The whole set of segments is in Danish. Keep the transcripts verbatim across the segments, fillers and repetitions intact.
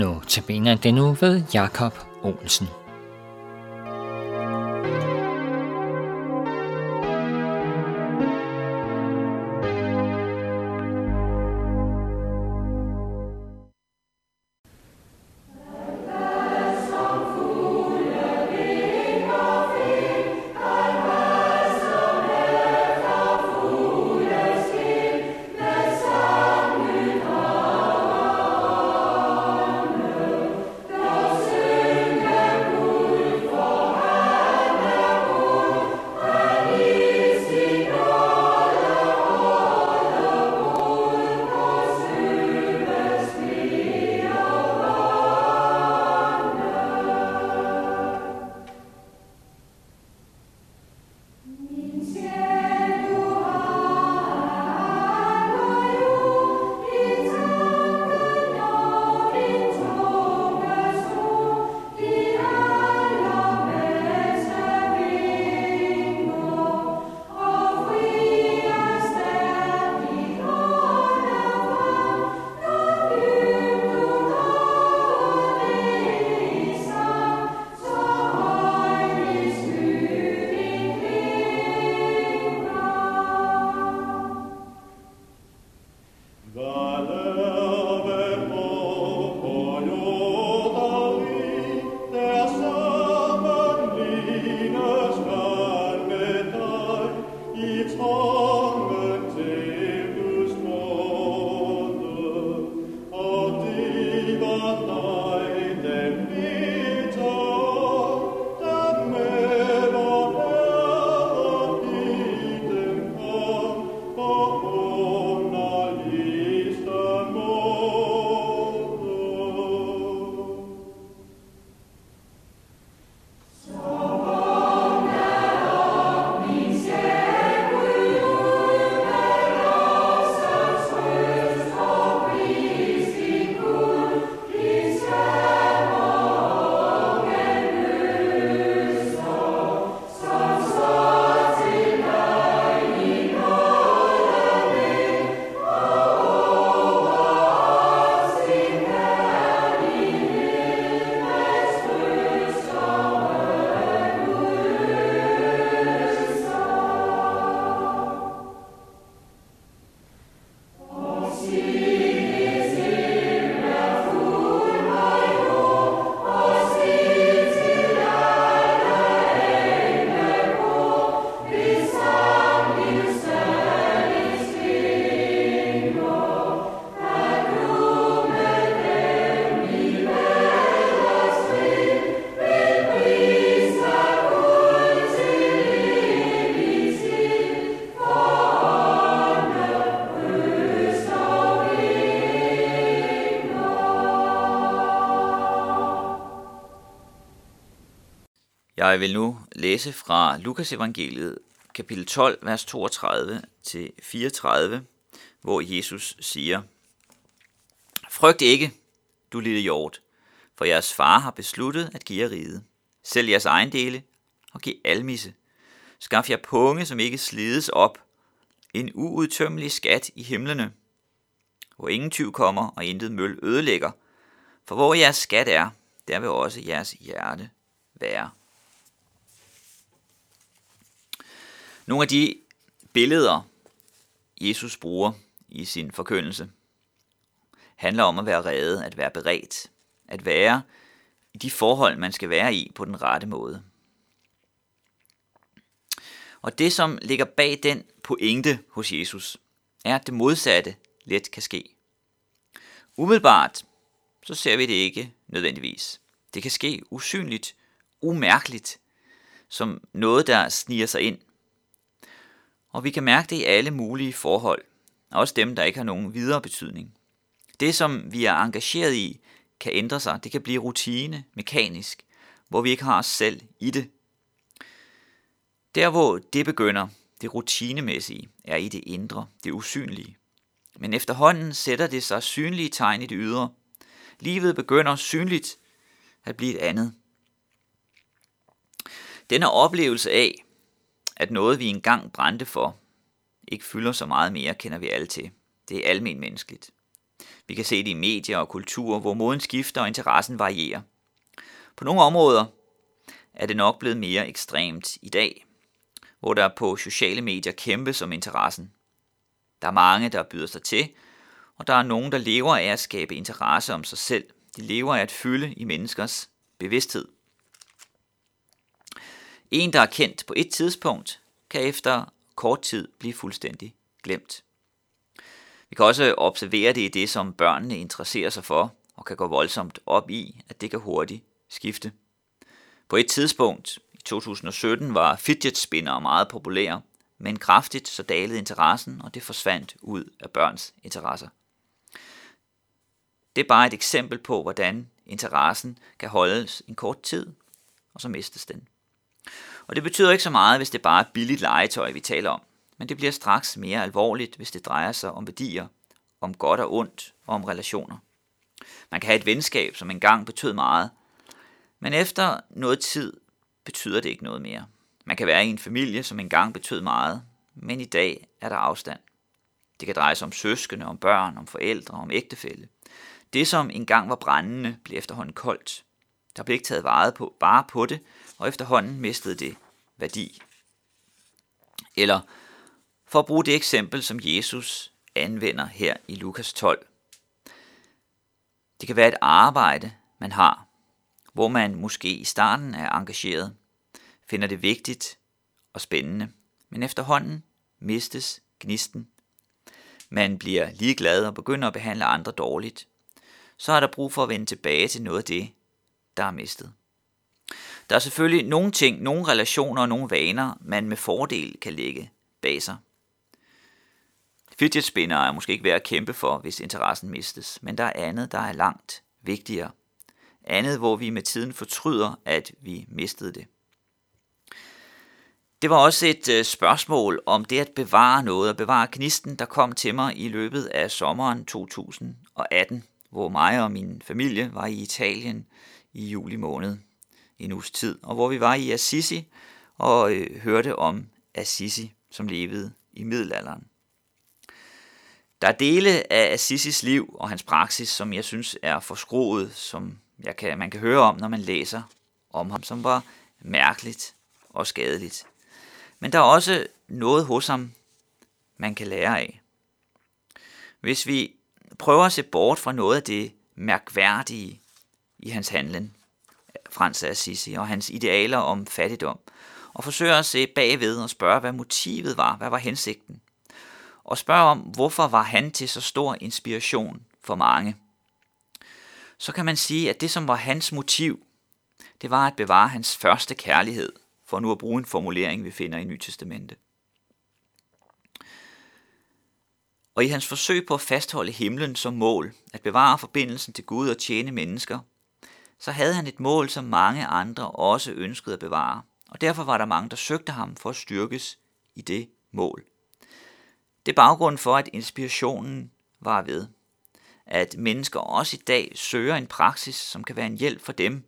Nu til benen den nu ved Jacob Olsen. Jeg vil nu læse fra Lukas evangeliet, kapitel tolv, vers toogtredive til fireogtredive, hvor Jesus siger: Frygt ikke, du lille hjort, for jeres far har besluttet at give jer riget. Sælg jeres ejendele og giv almisse. Skaf jer punge, som ikke slides op, en uudtømmelig skat i himlene, hvor ingen tyv kommer og intet møl ødelægger. For hvor jeres skat er, der vil også jeres hjerte være. Nogle af de billeder, Jesus bruger i sin forkyndelse, handler om at være rede, at være beredt, at være i de forhold, man skal være i på den rette måde. Og det, som ligger bag den pointe hos Jesus, er, at det modsatte let kan ske. Umiddelbart, så ser vi det ikke nødvendigvis. Det kan ske usynligt, umærkeligt, som noget, der sniger sig ind. Og vi kan mærke det i alle mulige forhold, også dem, der ikke har nogen videre betydning. Det, som vi er engageret i, kan ændre sig. Det kan blive rutine, mekanisk, hvor vi ikke har os selv i det. Der, hvor det begynder, det rutinemæssige, er i det indre, det usynlige. Men efterhånden sætter det sig synlige tegn i det ydre. Livet begynder synligt at blive et andet. Denne oplevelse af, at noget, vi engang brændte for, ikke fylder så meget mere, kender vi alle til. Det er almen menneskeligt. Vi kan se det i medier og kultur, hvor moden skifter og interessen varierer. På nogle områder er det nok blevet mere ekstremt i dag, hvor der på sociale medier kæmpes om interessen. Der er mange, der byder sig til, og der er nogen, der lever af at skabe interesse om sig selv. De lever af at fylde i menneskers bevidsthed. En, der er kendt på et tidspunkt, kan efter kort tid blive fuldstændig glemt. Vi kan også observere det i det, som børnene interesserer sig for, og kan gå voldsomt op i, at det kan hurtigt skifte. På et tidspunkt, i to tusind og sytten, var fidget spinnere meget populære, men kraftigt så dalede interessen, og det forsvandt ud af børns interesser. Det er bare et eksempel på, hvordan interessen kan holdes en kort tid, og så mistes den. Og det betyder ikke så meget, hvis det bare er billigt legetøj, vi taler om, men det bliver straks mere alvorligt, hvis det drejer sig om værdier, om godt og ondt og om relationer. Man kan have et venskab, som engang betød meget, men efter noget tid betyder det ikke noget mere. Man kan være i en familie, som engang betød meget, men i dag er der afstand. Det kan dreje sig om søskende, om børn, om forældre, om ægtefælle. Det, som engang var brændende, blev efterhånden koldt. Der blev ikke taget vare på, bare på det, og efterhånden mistede det værdi. Eller for at bruge det eksempel, som Jesus anvender her i Lukas tolv. Det kan være et arbejde, man har, hvor man måske i starten er engageret, finder det vigtigt og spændende, men efterhånden mistes gnisten. Man bliver ligeglad og begynder at behandle andre dårligt. Så er der brug for at vende tilbage til noget af det, der er mistet. Der er selvfølgelig nogle ting, nogle relationer og nogle vaner, man med fordel kan lægge bag sig. Fidgetspinnere er måske ikke værd at kæmpe for, hvis interessen mistes, men der er andet, der er langt vigtigere. Andet, hvor vi med tiden fortryder, at vi mistede det. Det var også et spørgsmål om det at bevare noget og bevare gnisten, der kom til mig i løbet af sommeren to tusind og atten, hvor mig og min familie var i Italien i juli måned, en uges tid, og hvor vi var i Assisi og øh, hørte om Assisi, som levede i middelalderen. Der er dele af Assisis liv og hans praksis, som jeg synes er forskroet, som jeg kan, man kan høre om, når man læser om ham, som var mærkeligt og skadeligt. Men der er også noget hos ham, man kan lære af. Hvis vi prøver at se bort fra noget af det mærkværdige i hans handlen, Frans Assisi, og hans idealer om fattigdom, og forsøger at se bagved og spørge, hvad motivet var, hvad var hensigten, og spørge om, hvorfor var han til så stor inspiration for mange, så kan man sige, at det, som var hans motiv, det var at bevare hans første kærlighed, for nu at bruge en formulering, vi finder i Nye Testamente. Og i hans forsøg på at fastholde himlen som mål, at bevare forbindelsen til Gud og tjene mennesker, så havde han et mål, som mange andre også ønskede at bevare, og derfor var der mange, der søgte ham for at styrkes i det mål. Det er baggrunden for, at inspirationen var ved, at mennesker også i dag søger en praksis, som kan være en hjælp for dem,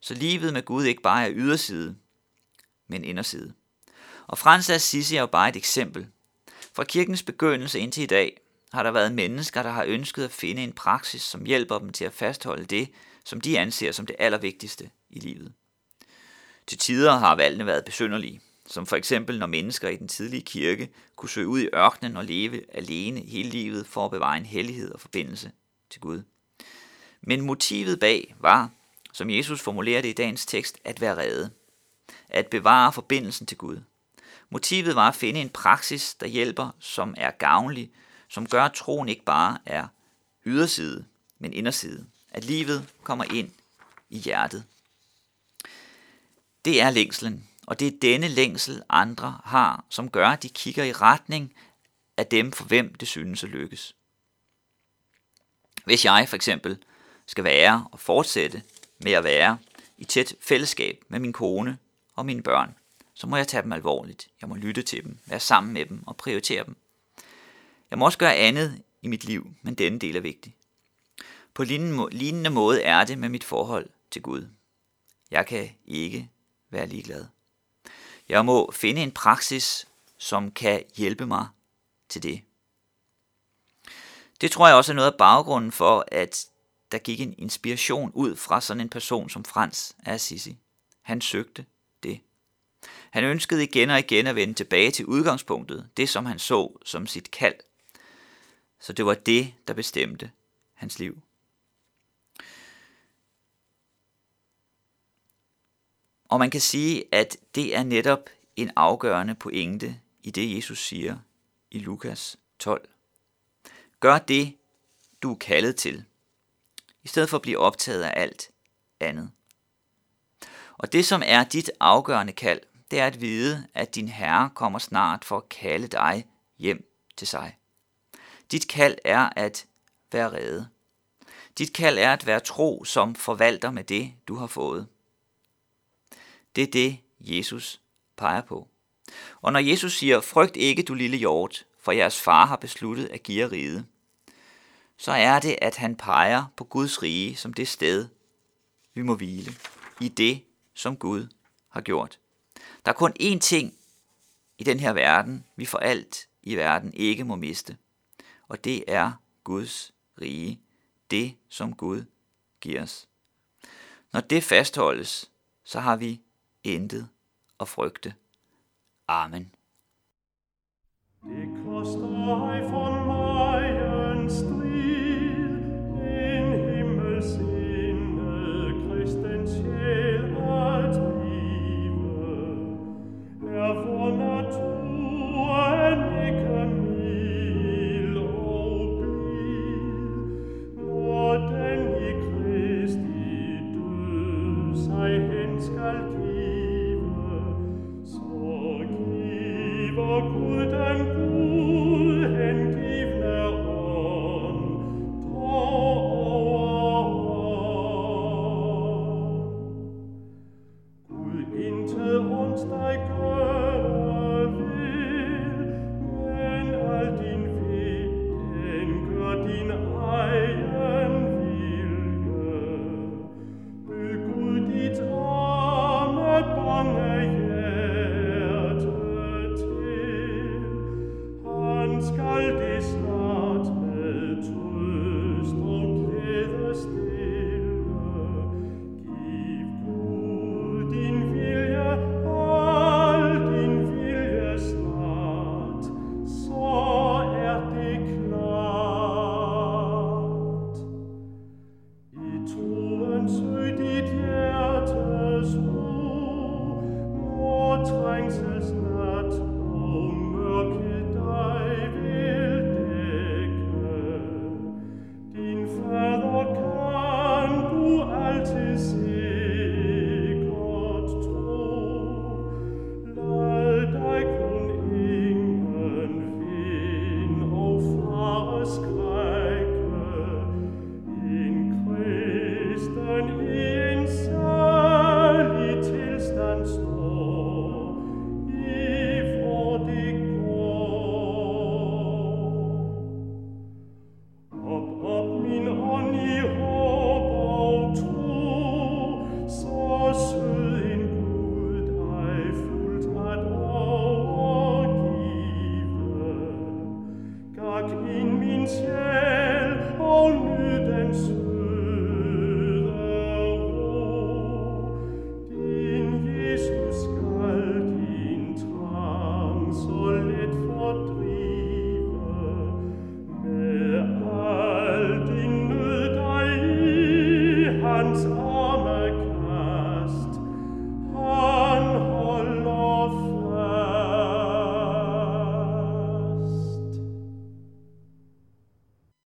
så livet med Gud ikke bare er yderside, men inderside. Og Frans Assisi er jo bare et eksempel. Fra kirkens begyndelse indtil i dag har der været mennesker, der har ønsket at finde en praksis, som hjælper dem til at fastholde det, som de anser som det allervigtigste i livet. Til tider har valgene været besynderlige, som for eksempel når mennesker i den tidlige kirke kunne søge ud i ørkenen og leve alene hele livet for at bevare en hellighed og forbindelse til Gud. Men motivet bag var, som Jesus formulerer det i dagens tekst, at være redde, at bevare forbindelsen til Gud. Motivet var at finde en praksis, der hjælper, som er gavnlig, som gør, at troen ikke bare er yderside, men inderside. At livet kommer ind i hjertet. Det er længslen, og det er denne længsel, andre har, som gør, at de kigger i retning af dem, for hvem det synes at lykkes. Hvis jeg for eksempel skal være og fortsætte med at være i tæt fællesskab med min kone og mine børn, så må jeg tage dem alvorligt. Jeg må lytte til dem, være sammen med dem og prioritere dem. Jeg må også gøre andet i mit liv, men denne del er vigtig. På lignende måde er det med mit forhold til Gud. Jeg kan ikke være ligeglad. Jeg må finde en praksis, som kan hjælpe mig til det. Det tror jeg også er noget af baggrunden for, at der gik en inspiration ud fra sådan en person som Frans Assisi. Han søgte det. Han ønskede igen og igen at vende tilbage til udgangspunktet, det som han så som sit kald. Så det var det, der bestemte hans liv. Og man kan sige, at det er netop en afgørende pointe i det, Jesus siger i Lukas tolv. Gør det, du er kaldet til, i stedet for at blive optaget af alt andet. Og det, som er dit afgørende kald, det er at vide, at din Herre kommer snart for at kalde dig hjem til sig. Dit kald er at være rede. Dit kald er at være tro, som forvalter med det, du har fået. Det er det, Jesus peger på. Og når Jesus siger, frygt ikke, du lille hjort, for jeres far har besluttet at give jer riget, så er det, at han peger på Guds rige som det sted, vi må hvile i det, som Gud har gjort. Der er kun én ting i den her verden, vi for alt i verden ikke må miste, og det er Guds rige, det som Gud giver os. Når det fastholdes, så har vi intet at frygte. Amen. Det koster ej for mig en strid, en himmelsindet kristen sjæl at blive. Er vor naturen ikke mild og blid, når den i Kristi død sig hen skal give, så giver Gud den Hans